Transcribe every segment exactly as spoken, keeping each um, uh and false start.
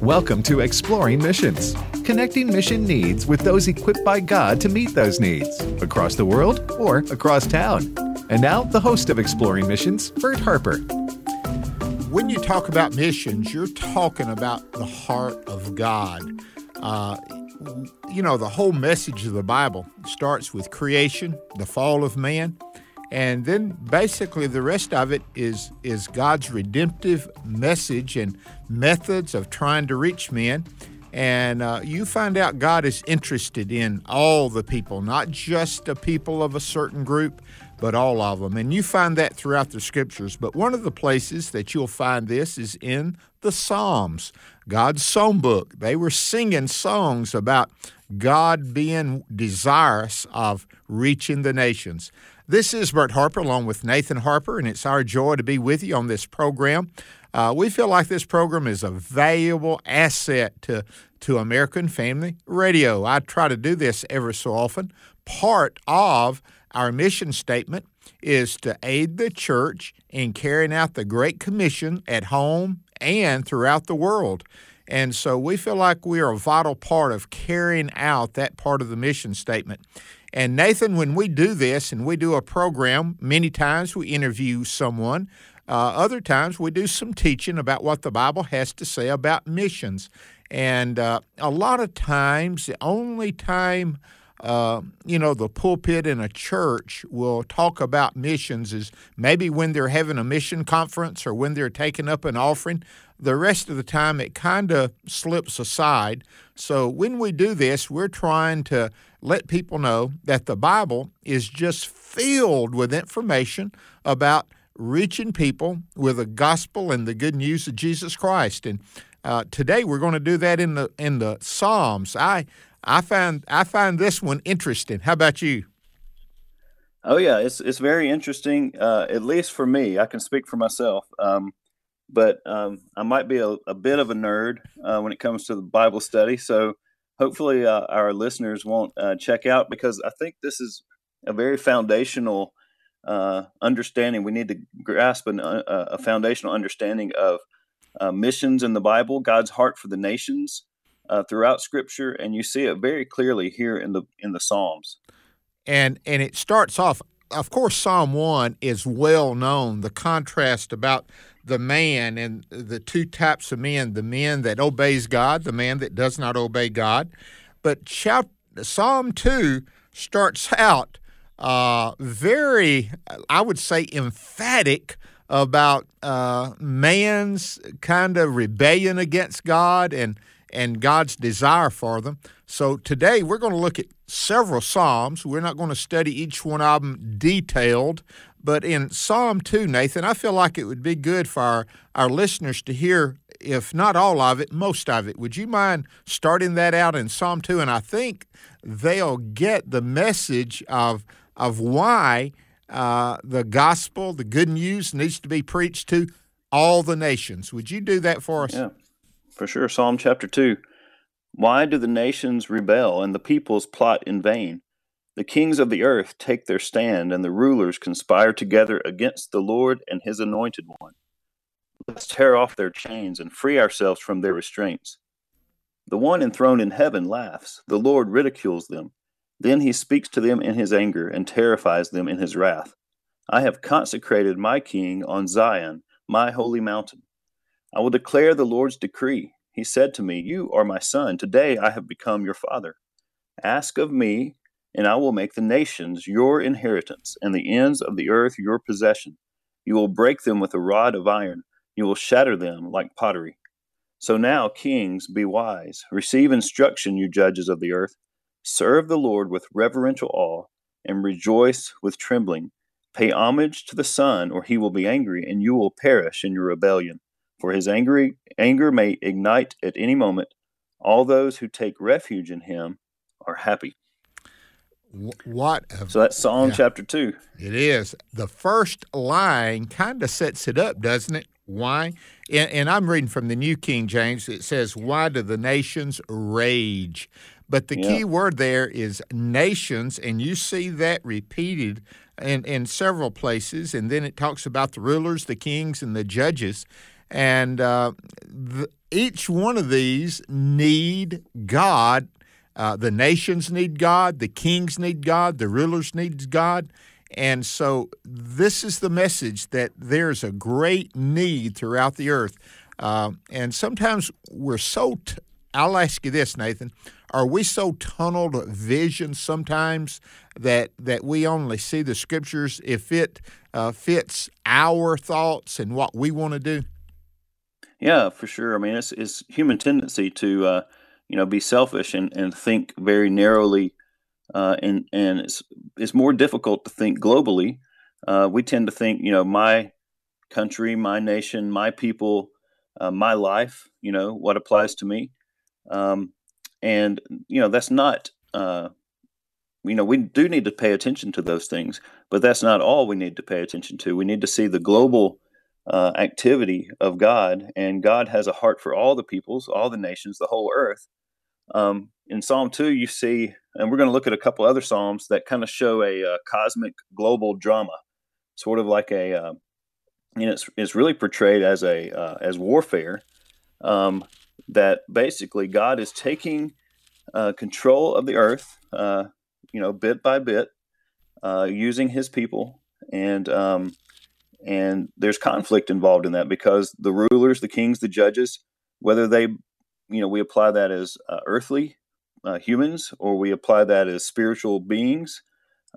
Welcome to Exploring Missions, connecting mission needs with those equipped by God to meet those needs, across the world or across town. And now, the host of Exploring Missions, Bert Harper. When you talk about missions, you're talking about the heart of God. Uh, you know, the whole message of the Bible starts with creation, the fall of man, and then basically the rest of it is, is God's redemptive message and methods of trying to reach men. And uh, you find out God is interested in all the people, not just the people of a certain group, but all of them. And you find that throughout the Scriptures. But one of the places that you'll find this is in the Psalms, God's songbook. They were singing songs about God being desirous of reaching the nations. This is Bert Harper along with Nathan Harper, and it's our joy to be with you on this program. Uh, we feel like this program is a valuable asset to, to American Family Radio. I try to do this every so often. Part of our mission statement is to aid the church in carrying out the Great Commission at home and throughout the world. And so we feel like we are a vital part of carrying out that part of the mission statement. And Nathan, when we do this and we do a program, many times we interview someone. Uh, other times we do some teaching about what the Bible has to say about missions. And uh, a lot of times, the only time, uh, you know, the pulpit in a church will talk about missions is maybe when they're having a mission conference or when they're taking up an offering. The rest of the time, it kind of slips aside. So when we do this, we're trying to let people know that the Bible is just filled with information about reaching people with the gospel and the good news of Jesus Christ. And uh, today we're going to do that in the in the Psalms. I I find I find this one interesting. How about you? Oh yeah, it's it's very interesting. Uh, at least for me, I can speak for myself. Um, but um, I might be a, a bit of a nerd uh, when it comes to the Bible study. So hopefully uh, our listeners won't uh, check out, because I think this is a very foundational uh, understanding. We need to grasp an, uh, a foundational understanding of uh, missions in the Bible, God's heart for the nations uh, throughout Scripture, and you see it very clearly here in the in the Psalms. And and it starts off, of course, Psalm one is well known, the contrast about the man and the two types of men, the man that obeys God, the man that does not obey God. But Psalm two starts out uh, very, I would say, emphatic about uh, man's kind of rebellion against God and and God's desire for them. So today we're going to look at several Psalms. We're not going to study each one of them detailed, but in Psalm two, Nathan, I feel like it would be good for our, our listeners to hear, if not all of it, most of it. Would you mind starting that out in Psalm two? And I think they'll get the message of, of why uh, the gospel, the good news, needs to be preached to all the nations. Would you do that for us? Yeah. For sure. Psalm chapter two. Why do the nations rebel and the peoples plot in vain? The kings of the earth take their stand, and the rulers conspire together against the Lord and his anointed one. Let's tear off their chains and free ourselves from their restraints. The one enthroned in heaven laughs. The Lord ridicules them. Then he speaks to them in his anger and terrifies them in his wrath. I have consecrated my king on Zion, my holy mountain. I will declare the Lord's decree. He said to me, You are my son. Today I have become your father. Ask of me, and I will make the nations your inheritance and the ends of the earth your possession. You will break them with a rod of iron. You will shatter them like pottery. So now, kings, be wise. Receive instruction, you judges of the earth. Serve the Lord with reverential awe and rejoice with trembling. Pay homage to the Son, or he will be angry, and you will perish in your rebellion. For his angry anger may ignite at any moment. All those who take refuge in him are happy. What a, so that's Psalm yeah, chapter two. It is. The first line kind of sets it up, doesn't it? Why? And, and I'm reading from the New King James. It says, "Why do the nations rage?" But the yeah. key word there is nations, and you see that repeated in, in several places. And then it talks about the rulers, the kings, and the judges. And uh, the, each one of these need God. Uh, the nations need God, the kings need God, the rulers need God. And so this is the message that there's a great need throughout the earth. Uh, and sometimes we're so, t- I'll ask you this, Nathan, are we so tunneled vision sometimes that, that we only see the Scriptures if it uh, fits our thoughts and what we want to do? Yeah, for sure. I mean, it's, it's human tendency to... Uh... you know, be selfish and, and think very narrowly, uh, and and it's it's more difficult to think globally. Uh, we tend to think, you know, my country, my nation, my people, uh, my life. You know, what applies to me, um, and you know that's not. Uh, you know, we do need to pay attention to those things, but that's not all we need to pay attention to. We need to see the global Uh, activity of God, and God has a heart for all the peoples, all the nations, the whole earth. Um, in Psalm two, you see, and we're going to look at a couple other Psalms that kind of show a uh, cosmic global drama, sort of like a, uh, you know, it's, it's really portrayed as a uh, as warfare, um, that basically God is taking uh, control of the earth, uh, you know, bit by bit, uh, using his people, and um And there's conflict involved in that because the rulers, the kings, the judges, whether they, you know, we apply that as uh, earthly uh, humans or we apply that as spiritual beings.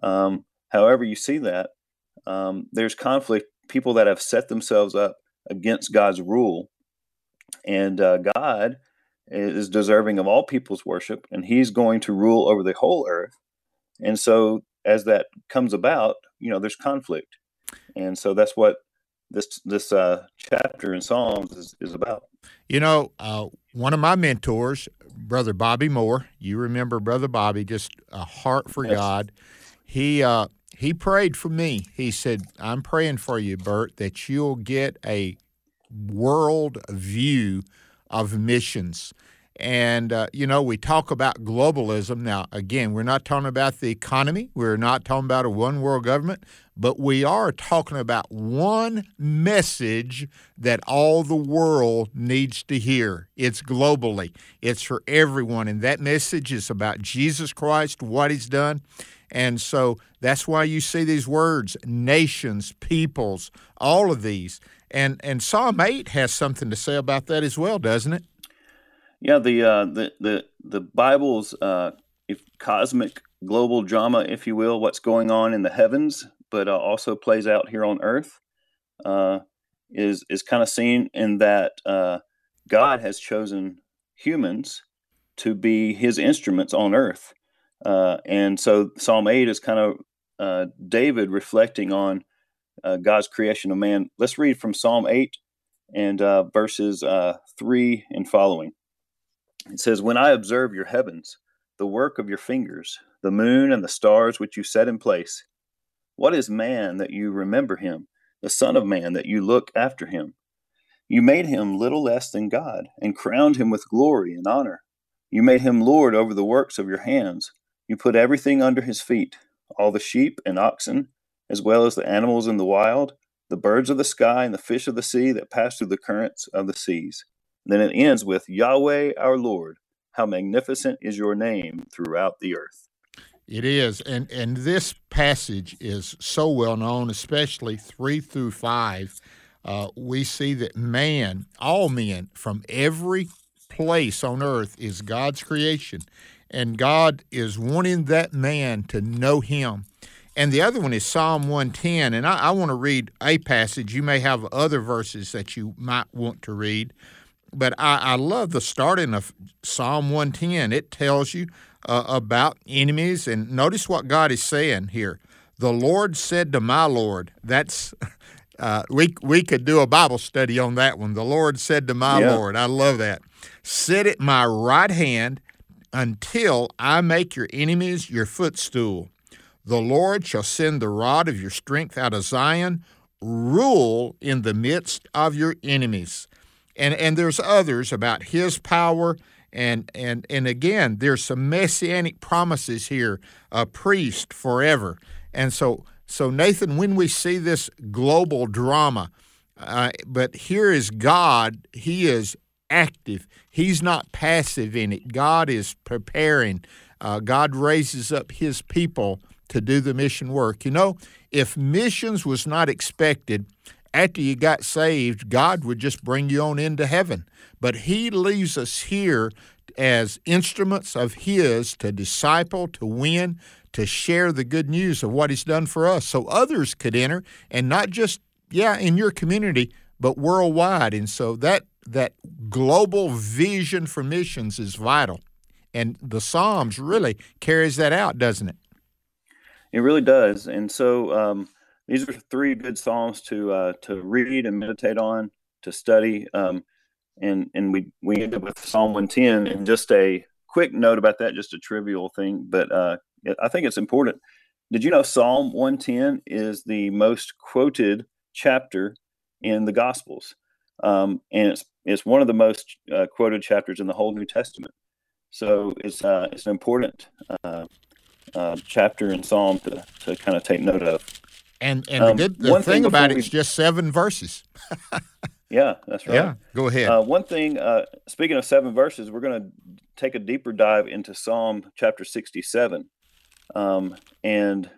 Um, however you see that, um, there's conflict, people that have set themselves up against God's rule. And uh, God is deserving of all people's worship, and he's going to rule over the whole earth. And so as that comes about, you know, there's conflict. And so that's what this this uh, chapter in Psalms is, is about. You know, uh, one of my mentors, Brother Bobby Moore, you remember Brother Bobby, just a heart for yes. God. He uh, he prayed for me. He said, "I'm praying for you, Bert, that you'll get a world view of missions." And, uh, you know, we talk about globalism. Now, again, we're not talking about the economy. We're not talking about a one-world government. But we are talking about one message that all the world needs to hear. It's globally. It's for everyone. And that message is about Jesus Christ, what he's done. And so that's why you see these words, nations, peoples, all of these. And, and Psalm eight has something to say about that as well, doesn't it? Yeah, the uh, the the the Bible's uh, if cosmic global drama, if you will, what's going on in the heavens, but uh, also plays out here on earth, uh, is is kind of seen in that uh, God has chosen humans to be His instruments on earth, uh, and so Psalm eight is kind of uh, David reflecting on uh, God's creation of man. Let's read from Psalm eight and uh, verses uh, three and following. It says, "When I observe your heavens, the work of your fingers, the moon and the stars which you set in place, what is man that you remember him, the son of man that you look after him? You made him little less than God and crowned him with glory and honor. You made him Lord over the works of your hands. You put everything under his feet, all the sheep and oxen, as well as the animals in the wild, the birds of the sky and the fish of the sea that pass through the currents of the seas." Then it ends with, "Yahweh, our Lord, how magnificent is your name throughout the earth." It is, and and this passage is so well known, especially three through five. Uh, we see that man, all men, from every place on earth is God's creation, and God is wanting that man to know him. And the other one is Psalm one ten, and I, I want to read a passage. You may have other verses that you might want to read. But I, I love the starting of Psalm one ten. It tells you uh, about enemies. And notice what God is saying here. The Lord said to my Lord, that's, uh, we we could do a Bible study on that one. The Lord said to my yeah. Lord, I love that. Sit at my right hand until I make your enemies your footstool. The Lord shall send the rod of your strength out of Zion, rule in the midst of your enemies. And and there's others about his power, and and and again, there's some messianic promises here, a priest forever. And so, so Nathan, when we see this global drama, uh, but here is God, he is active. He's not passive in it. God is preparing. Uh, God raises up his people to do the mission work. You know, if missions was not expected, after you got saved, God would just bring you on into heaven. But he leaves us here as instruments of his to disciple, to win, to share the good news of what he's done for us so others could enter, and not just, yeah, in your community, but worldwide. And so that that global vision for missions is vital. And the Psalms really carries that out, doesn't it? It really does. And so um these are three good Psalms to uh, to read and meditate on, to study, um, and and we, we ended with Psalm one ten. And just a quick note about that, just a trivial thing, but uh, I think it's important. Did you know Psalm one ten is the most quoted chapter in the Gospels, um, and it's it's one of the most uh, quoted chapters in the whole New Testament. So it's uh, it's an important uh, uh, chapter in Psalm to to kind of take note of. And and um, the good the thing, thing about it is just seven verses. Yeah, that's right. Yeah, go ahead. Uh, one thing, uh, speaking of seven verses, we're going to take a deeper dive into Psalm chapter sixty-seven. Um, and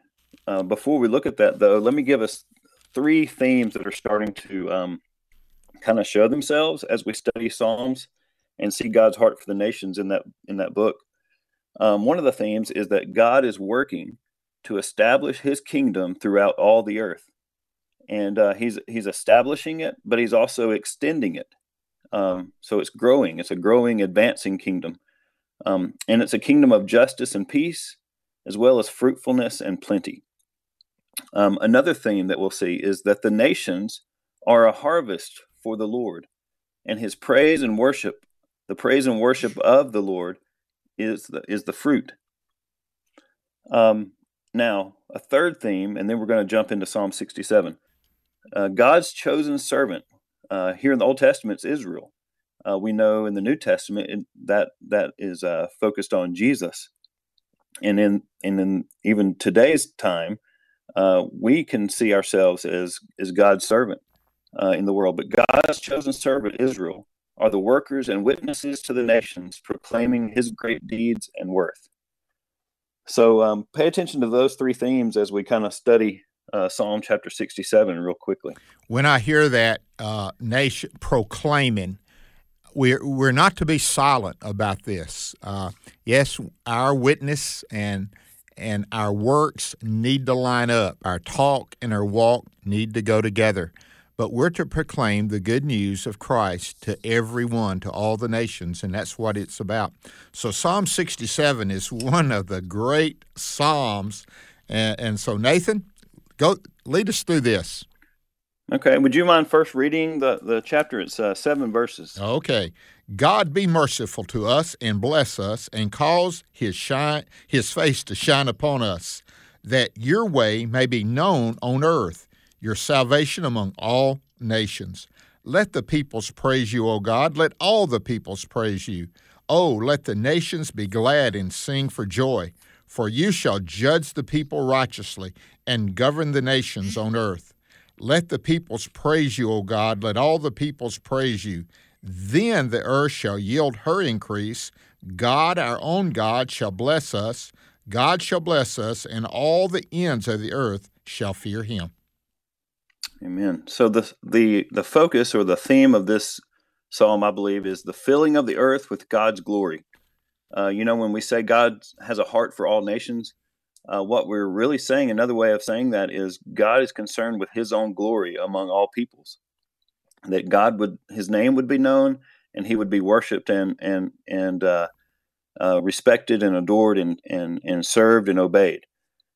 uh, before we look at that, though, let me give us three themes that are starting to um, kind of show themselves as we study Psalms and see God's heart for the nations in that in that book. Um, one of the themes is that God is working to establish his kingdom throughout all the earth. And uh, he's he's establishing it, but he's also extending it. Um, so it's growing. It's a growing, advancing kingdom. Um, and it's a kingdom of justice and peace, as well as fruitfulness and plenty. Um, another theme that we'll see is that the nations are a harvest for the Lord, and his praise and worship, the praise and worship of the Lord is the, is the fruit. Um, Now, a third theme, and then we're going to jump into Psalm sixty-seven. Uh, God's chosen servant uh, here in the Old Testament is Israel. Uh, we know in the New Testament it, that that is uh, focused on Jesus, and in and in even today's time, uh, we can see ourselves as as God's servant uh, in the world. But God's chosen servant Israel are the workers and witnesses to the nations, proclaiming his great deeds and worth. So um, pay attention to those three themes as we kind of study uh, Psalm chapter sixty-seven real quickly. When I hear that uh, nation proclaiming, we're, we're not to be silent about this. Uh, yes, our witness and and our works need to line up. Our talk and our walk need to go together. But we're to proclaim the good news of Christ to everyone, to all the nations, and that's what it's about. So Psalm sixty-seven is one of the great Psalms. And, and so, Nathan, go lead us through this. Okay. Would you mind first reading the, the chapter? It's uh, seven verses. Okay. God be merciful to us and bless us and cause his shine, his face to shine upon us, that your way may be known on earth, your salvation among all nations. Let the peoples praise you, O God. Let all the peoples praise you. Oh, let the nations be glad and sing for joy, for you shall judge the people righteously and govern the nations on earth. Let the peoples praise you, O God. Let all the peoples praise you. Then the earth shall yield her increase. God, our own God, shall bless us. God shall bless us, and all the ends of the earth shall fear him. Amen. So the the the focus or the theme of this psalm, I believe, is the filling of the earth with God's glory. Uh, you know, when we say God has a heart for all nations, uh, what we're really saying, another way of saying that is God is concerned with his own glory among all peoples, that God would, his name would be known, and he would be worshipped and and and uh, uh, respected and adored and and and served and obeyed.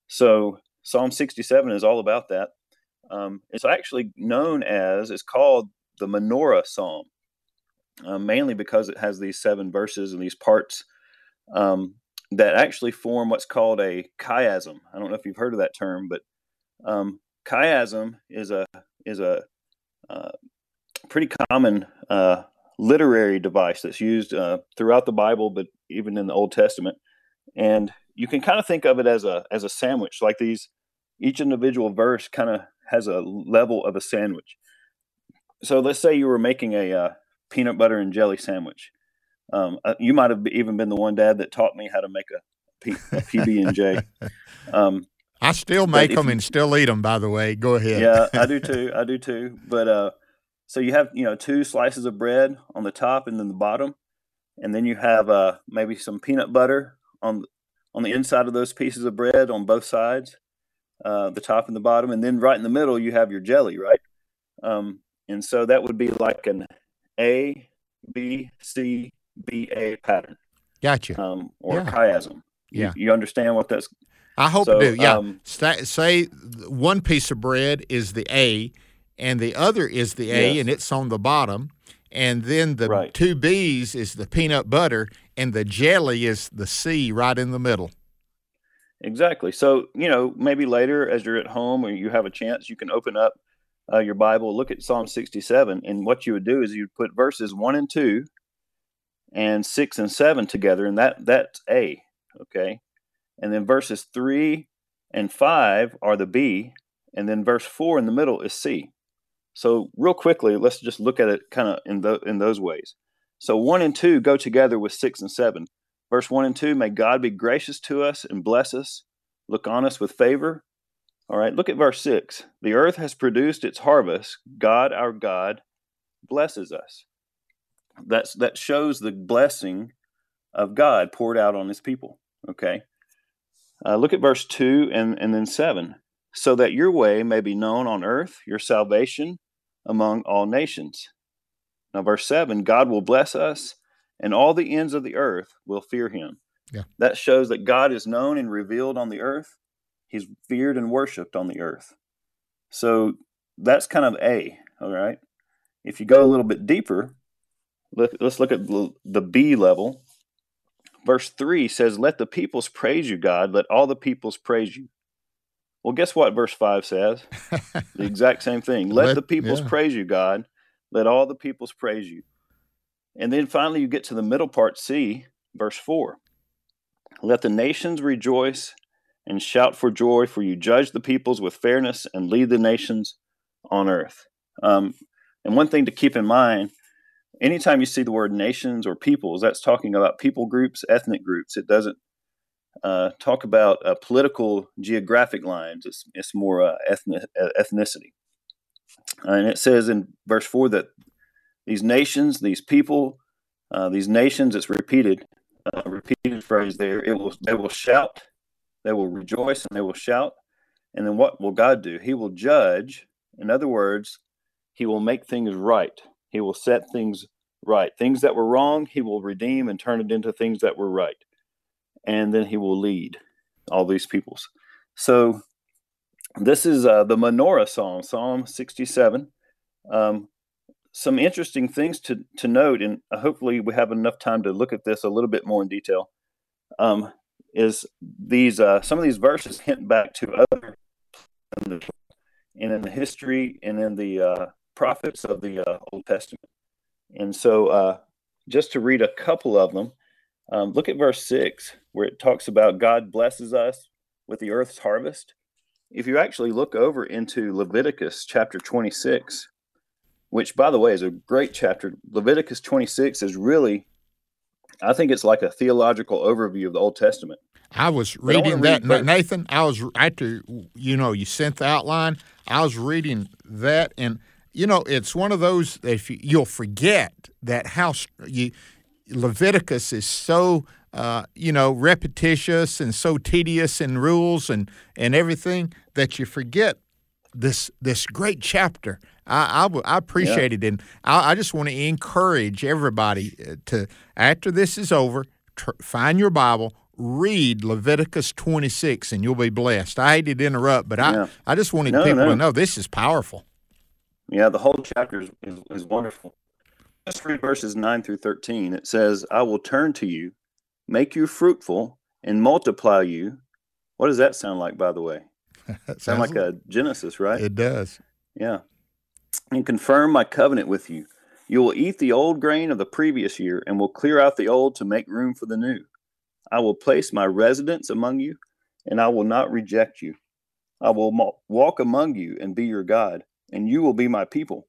So Psalm sixty-seven is all about that. Um, it's actually known as, it's called the Menorah Psalm, uh, mainly because it has these seven verses and these parts. um, that actually form what's called a chiasm. I don't know if you've heard of that term, but um, chiasm is a is a uh, pretty common uh, literary device that's used uh, throughout the Bible, but even in the Old Testament. And you can kind of think of it as a as a sandwich, like these. Each individual verse kind of has a level of a sandwich. So let's say you were making a uh, peanut butter and jelly sandwich. Um, you might have even been the one, Dad, that taught me how to make a P B and J. Um, I still make them and still eat them, by the way. Go ahead. Yeah, I do too. I do too. But uh, so you have, you know, two slices of bread on the top and then the bottom, and then you have uh, maybe some peanut butter on on the inside of those pieces of bread on both sides. Uh, the top and the bottom, and then right in the middle you have your jelly, right? Um, and so that would be like an A, B, C, B, A pattern. Gotcha. Um, or yeah. chiasm. Yeah. You, you understand what that's? I hope so, I do. Yeah. Um, say, say one piece of bread is the A, and the other is the A, yes. and it's on the bottom, and then the right. two B's is the peanut butter, and the jelly is the C right in the middle. Exactly. So, you know, maybe later as you're at home or you have a chance, you can open up uh, your Bible, look at Psalm sixty-seven. And what you would do is you'd put verses one and two and six and seven together. And that that's A. Okay. And then verses three and five are the B. And then verse four in the middle is C. So real quickly, let's just look at it kind of in, the, in those ways. So one and two go together with six and seven. Verse one and two, may God be gracious to us and bless us, look on us with favor. All right, look at verse six. The earth has produced its harvest. God, our God, blesses us. That's that shows the blessing of God poured out on his people, okay? Uh, look at verse two and, and then seven. So that your way may be known on earth, your salvation among all nations. Now verse seven, God will bless us, and all the ends of the earth will fear him. Yeah. That shows that God is known and revealed on the earth. He's feared and worshiped on the earth. So that's kind of A, all right? If you go a little bit deeper, let, let's look at the B level. Verse three says, let the peoples praise you, God. Let all the peoples praise you. Well, guess what verse five says? The exact same thing. Let, let the peoples yeah. praise you, God. Let all the peoples praise you. And then finally, you get to the middle part, C, verse four. Let the nations rejoice and shout for joy, for you judge the peoples with fairness and lead the nations on earth. Um, and one thing to keep in mind, anytime you see the word nations or peoples, that's talking about people groups, ethnic groups. It doesn't uh, talk about uh, political geographic lines. It's, it's more uh, ethnic, uh, ethnicity. Uh, and it says in verse four that these nations, these people, uh, these nations, it's repeated, uh, repeated phrase there. It will, they will shout, they will rejoice, and they will shout. And then what will God do? He will judge. In other words, he will make things right. He will set things right. Things that were wrong, he will redeem and turn it into things that were right. And then he will lead all these peoples. So this is uh, the menorah song, Psalm sixty-seven. Um, Some interesting things to, to note, and hopefully we have enough time to look at this a little bit more in detail, um, is these uh, some of these verses hint back to other and in the history and in the uh, prophets of the uh, Old Testament. And so uh, just to read a couple of them, um, look at verse six, where it talks about God blesses us with the earth's harvest. If you actually look over into Leviticus chapter twenty-six, which, by the way, is a great chapter. Leviticus twenty-six is really, I think it's like a theological overview of the Old Testament. I was reading that, read Nathan, I was, after, you know, you sent the outline, I was reading that, and, you know, it's one of those, if you, you'll forget that how you, Leviticus is so, uh, you know, repetitious and so tedious in rules and, and everything that you forget this this great chapter. I, I, I appreciate yeah. it, and I, I just want to encourage everybody to, after this is over, tr- find your Bible, read Leviticus twenty-six, and you'll be blessed. I hated to interrupt, but I, yeah. I just wanted no, people no. to know this is powerful. Yeah, the whole chapter is, is, is wonderful. Let's read verses nine through thirteen. It says, I will turn to you make you fruitful, and multiply you. What does that sound like, by the way? Sound like a Genesis, right? It does. Yeah. And confirm my covenant with you. You will eat the old grain of the previous year and will clear out the old to make room for the new. I will place my residence among you, and I will not reject you. I will walk among you and be your God, and you will be my people.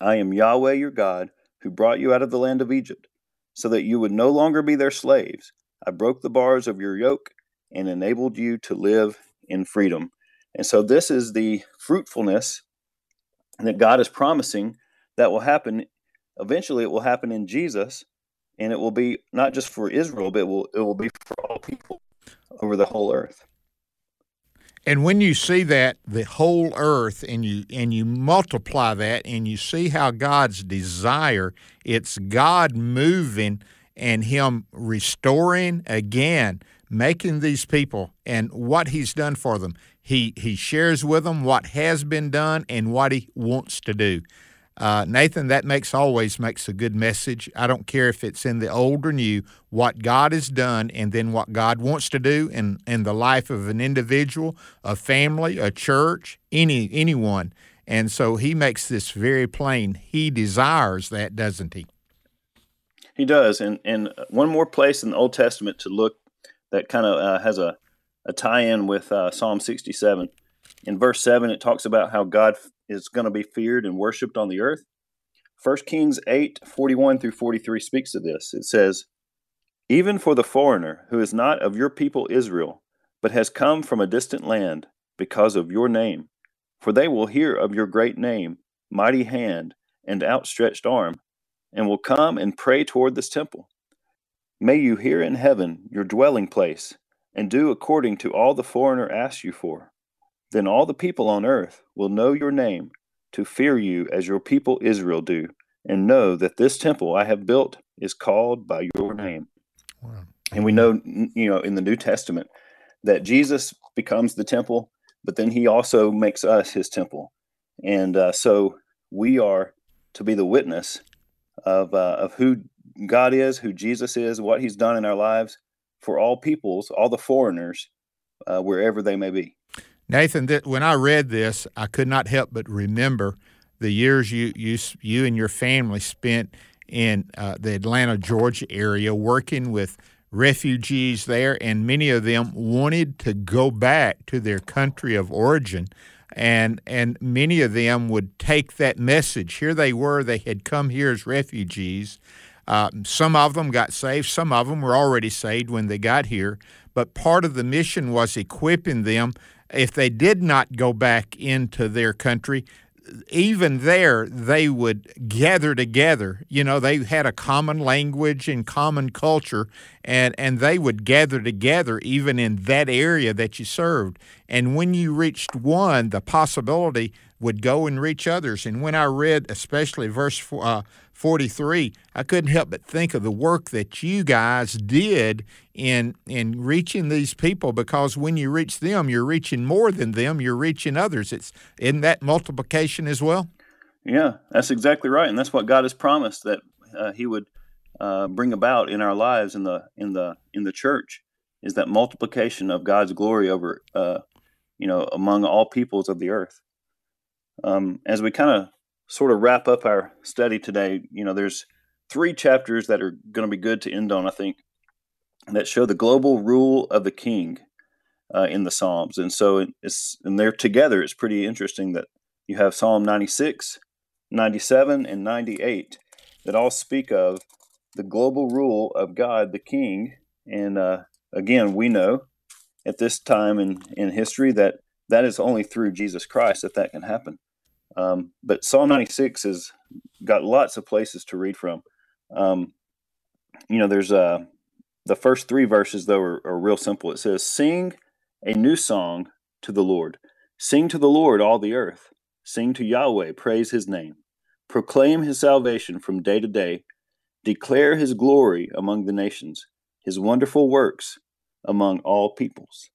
I am Yahweh your God, who brought you out of the land of Egypt, so that you would no longer be their slaves. I broke the bars of your yoke and enabled you to live in freedom. And so this is the fruitfulness that God is promising that will happen. Eventually it will happen in Jesus, and it will be not just for Israel, but it will, it will be for all people over the whole earth. And when you see that, the whole earth, and you and you multiply that, and you see how God's desire, it's God moving and him restoring again, making these people and what he's done for them. He he shares with them what has been done and what he wants to do. Uh, Nathan, that makes always makes a good message. I don't care if it's in the old or new, what God has done and then what God wants to do in, in the life of an individual, a family, a church, any anyone. And so he makes this very plain. He desires that, doesn't he? He does. And, and one more place in the Old Testament to look that kind of uh, has a, a tie-in with uh, Psalm sixty-seven. In verse seven, it talks about how God is going to be feared and worshipped on the earth. First Kings eight, forty-one through forty-three speaks of this. It says, "Even for the foreigner who is not of your people Israel, but has come from a distant land because of your name, for they will hear of your great name, mighty hand, and outstretched arm, and will come and pray toward this temple. May you hear in heaven your dwelling place, and do according to all the foreigner asks you for. Then all the people on earth will know your name, to fear you as your people Israel do, and know that this temple I have built is called by your name." Wow. And we know, you know, in the New Testament that Jesus becomes the temple, but then he also makes us his temple. And uh, so we are to be the witness of uh, of who God is, who Jesus is, what he's done in our lives for all peoples, all the foreigners, uh, wherever they may be. Nathan, that when I read this, I could not help but remember the years you you, you and your family spent in uh, the Atlanta, Georgia area working with refugees there, and many of them wanted to go back to their country of origin. And and many of them would take that message. Here they were, they had come here as refugees. Uh, some of them got saved. Some of them were already saved when they got here. But part of the mission was equipping them. If they did not go back into their country, even there they would gather together. You know, they had a common language and common culture, and, and they would gather together even in that area that you served. And when you reached one, the possibility would go and reach others. And when I read especially verse uh, forty-three, I couldn't help but think of the work that you guys did in in reaching these people, because when you reach them, you're reaching more than them, you're reaching others. It's in that multiplication as well? Yeah, that's exactly right. And that's what God has promised that uh, he would uh, bring about in our lives in the in the in the church, is that multiplication of God's glory over uh, you know, among all peoples of the earth. Um, as we kind of sort of wrap up our study today, you know, there's three chapters that are going to be good to end on, I think, that show the global rule of the king uh, in the Psalms. And so it's, and they're together. It's pretty interesting that you have Psalm ninety-six, ninety-seven, and ninety-eight that all speak of the global rule of God, the king. And uh, again, we know at this time in, in history that that is only through Jesus Christ that that can happen. Um, but Psalm ninety-six has got lots of places to read from. Um, you know, there's uh, the first three verses, though, are, are real simple. It says, "Sing a new song to the Lord. Sing to the Lord, all the earth. Sing to Yahweh, praise his name. Proclaim his salvation from day to day. Declare his glory among the nations, his wonderful works among all peoples."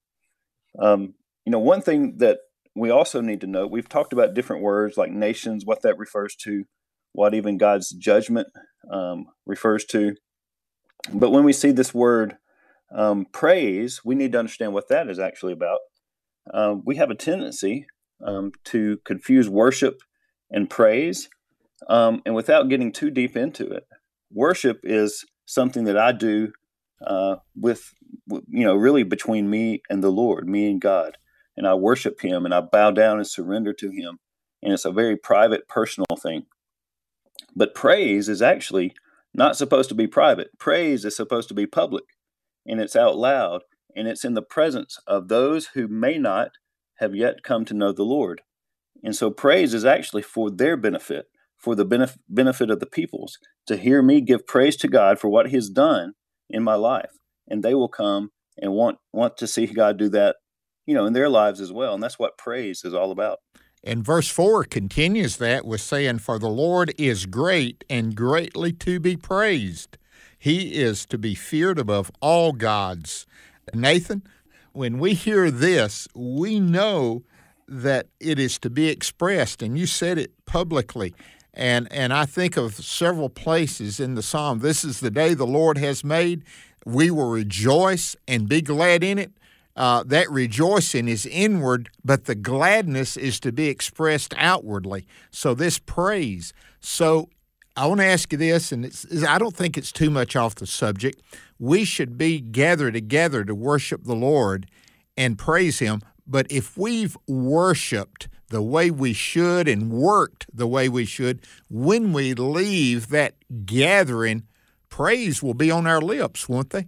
Um, you know, one thing that we also need to note, we've talked about different words like nations, what that refers to, what even God's judgment um, refers to. But when we see this word um, praise, we need to understand what that is actually about. Um, we have a tendency um, to confuse worship and praise, um, and without getting too deep into it, worship is something that I do uh, with, you know, really between me and the Lord, me and God, and I worship Him and I bow down and surrender to Him, and it's a very private, personal thing. But praise is actually not supposed to be private. Praise is supposed to be public, and it's out loud, and it's in the presence of those who may not have yet come to know the Lord. And so praise is actually for their benefit, for the benef- benefit of the peoples, to hear me give praise to God for what He has done in my life. And they will come and want want to see God do that, you know, in their lives as well. And that's what praise is all about. And verse four continues that with saying, "For the Lord is great and greatly to be praised. He is to be feared above all gods." Nathan, when we hear this, we know that it is to be expressed, and you said it publicly. And and I think of several places in the psalm. This is the day the Lord has made. We will rejoice and be glad in it. Uh, that rejoicing is inward, but the gladness is to be expressed outwardly. So this praise. So I want to ask you this, and it's, I don't think it's too much off the subject. We should be gathered together to worship the Lord and praise Him. But if we've worshiped the way we should and worked the way we should, when we leave that gathering, praise will be on our lips, won't they?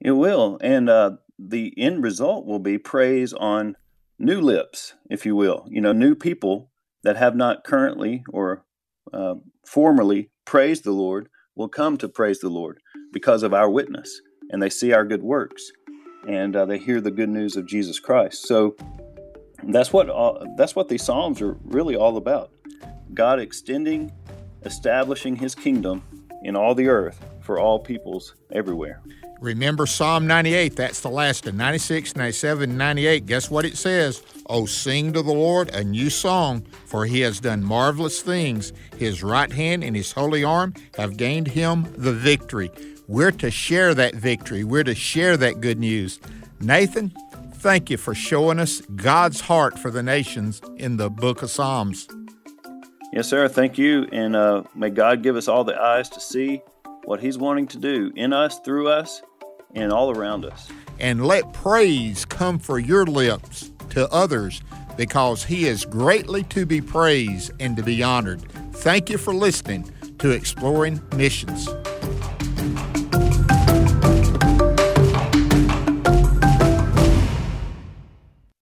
It will. And uh, the end result will be praise on new lips, if you will. You know, new people that have not currently or uh, formerly praised the Lord will come to praise the Lord because of our witness, and they see our good works, and uh, they hear the good news of Jesus Christ. So that's what all, that's what these Psalms are really all about. God extending, establishing His kingdom in all the earth for all peoples everywhere. Remember Psalm ninety-eight, that's the last of ninety-six, ninety-seven, ninety-eight. Guess what it says? "Oh, sing to the Lord a new song, for He has done marvelous things. His right hand and His holy arm have gained Him the victory." We're to share that victory. We're to share that good news. Nathan, thank you for showing us God's heart for the nations in the book of Psalms. Yes, sir. Thank you. And uh, may God give us all the eyes to see what He's wanting to do in us, through us, and all around us. And let praise come from your lips to others, because He is greatly to be praised and to be honored. Thank you for listening to Exploring Missions.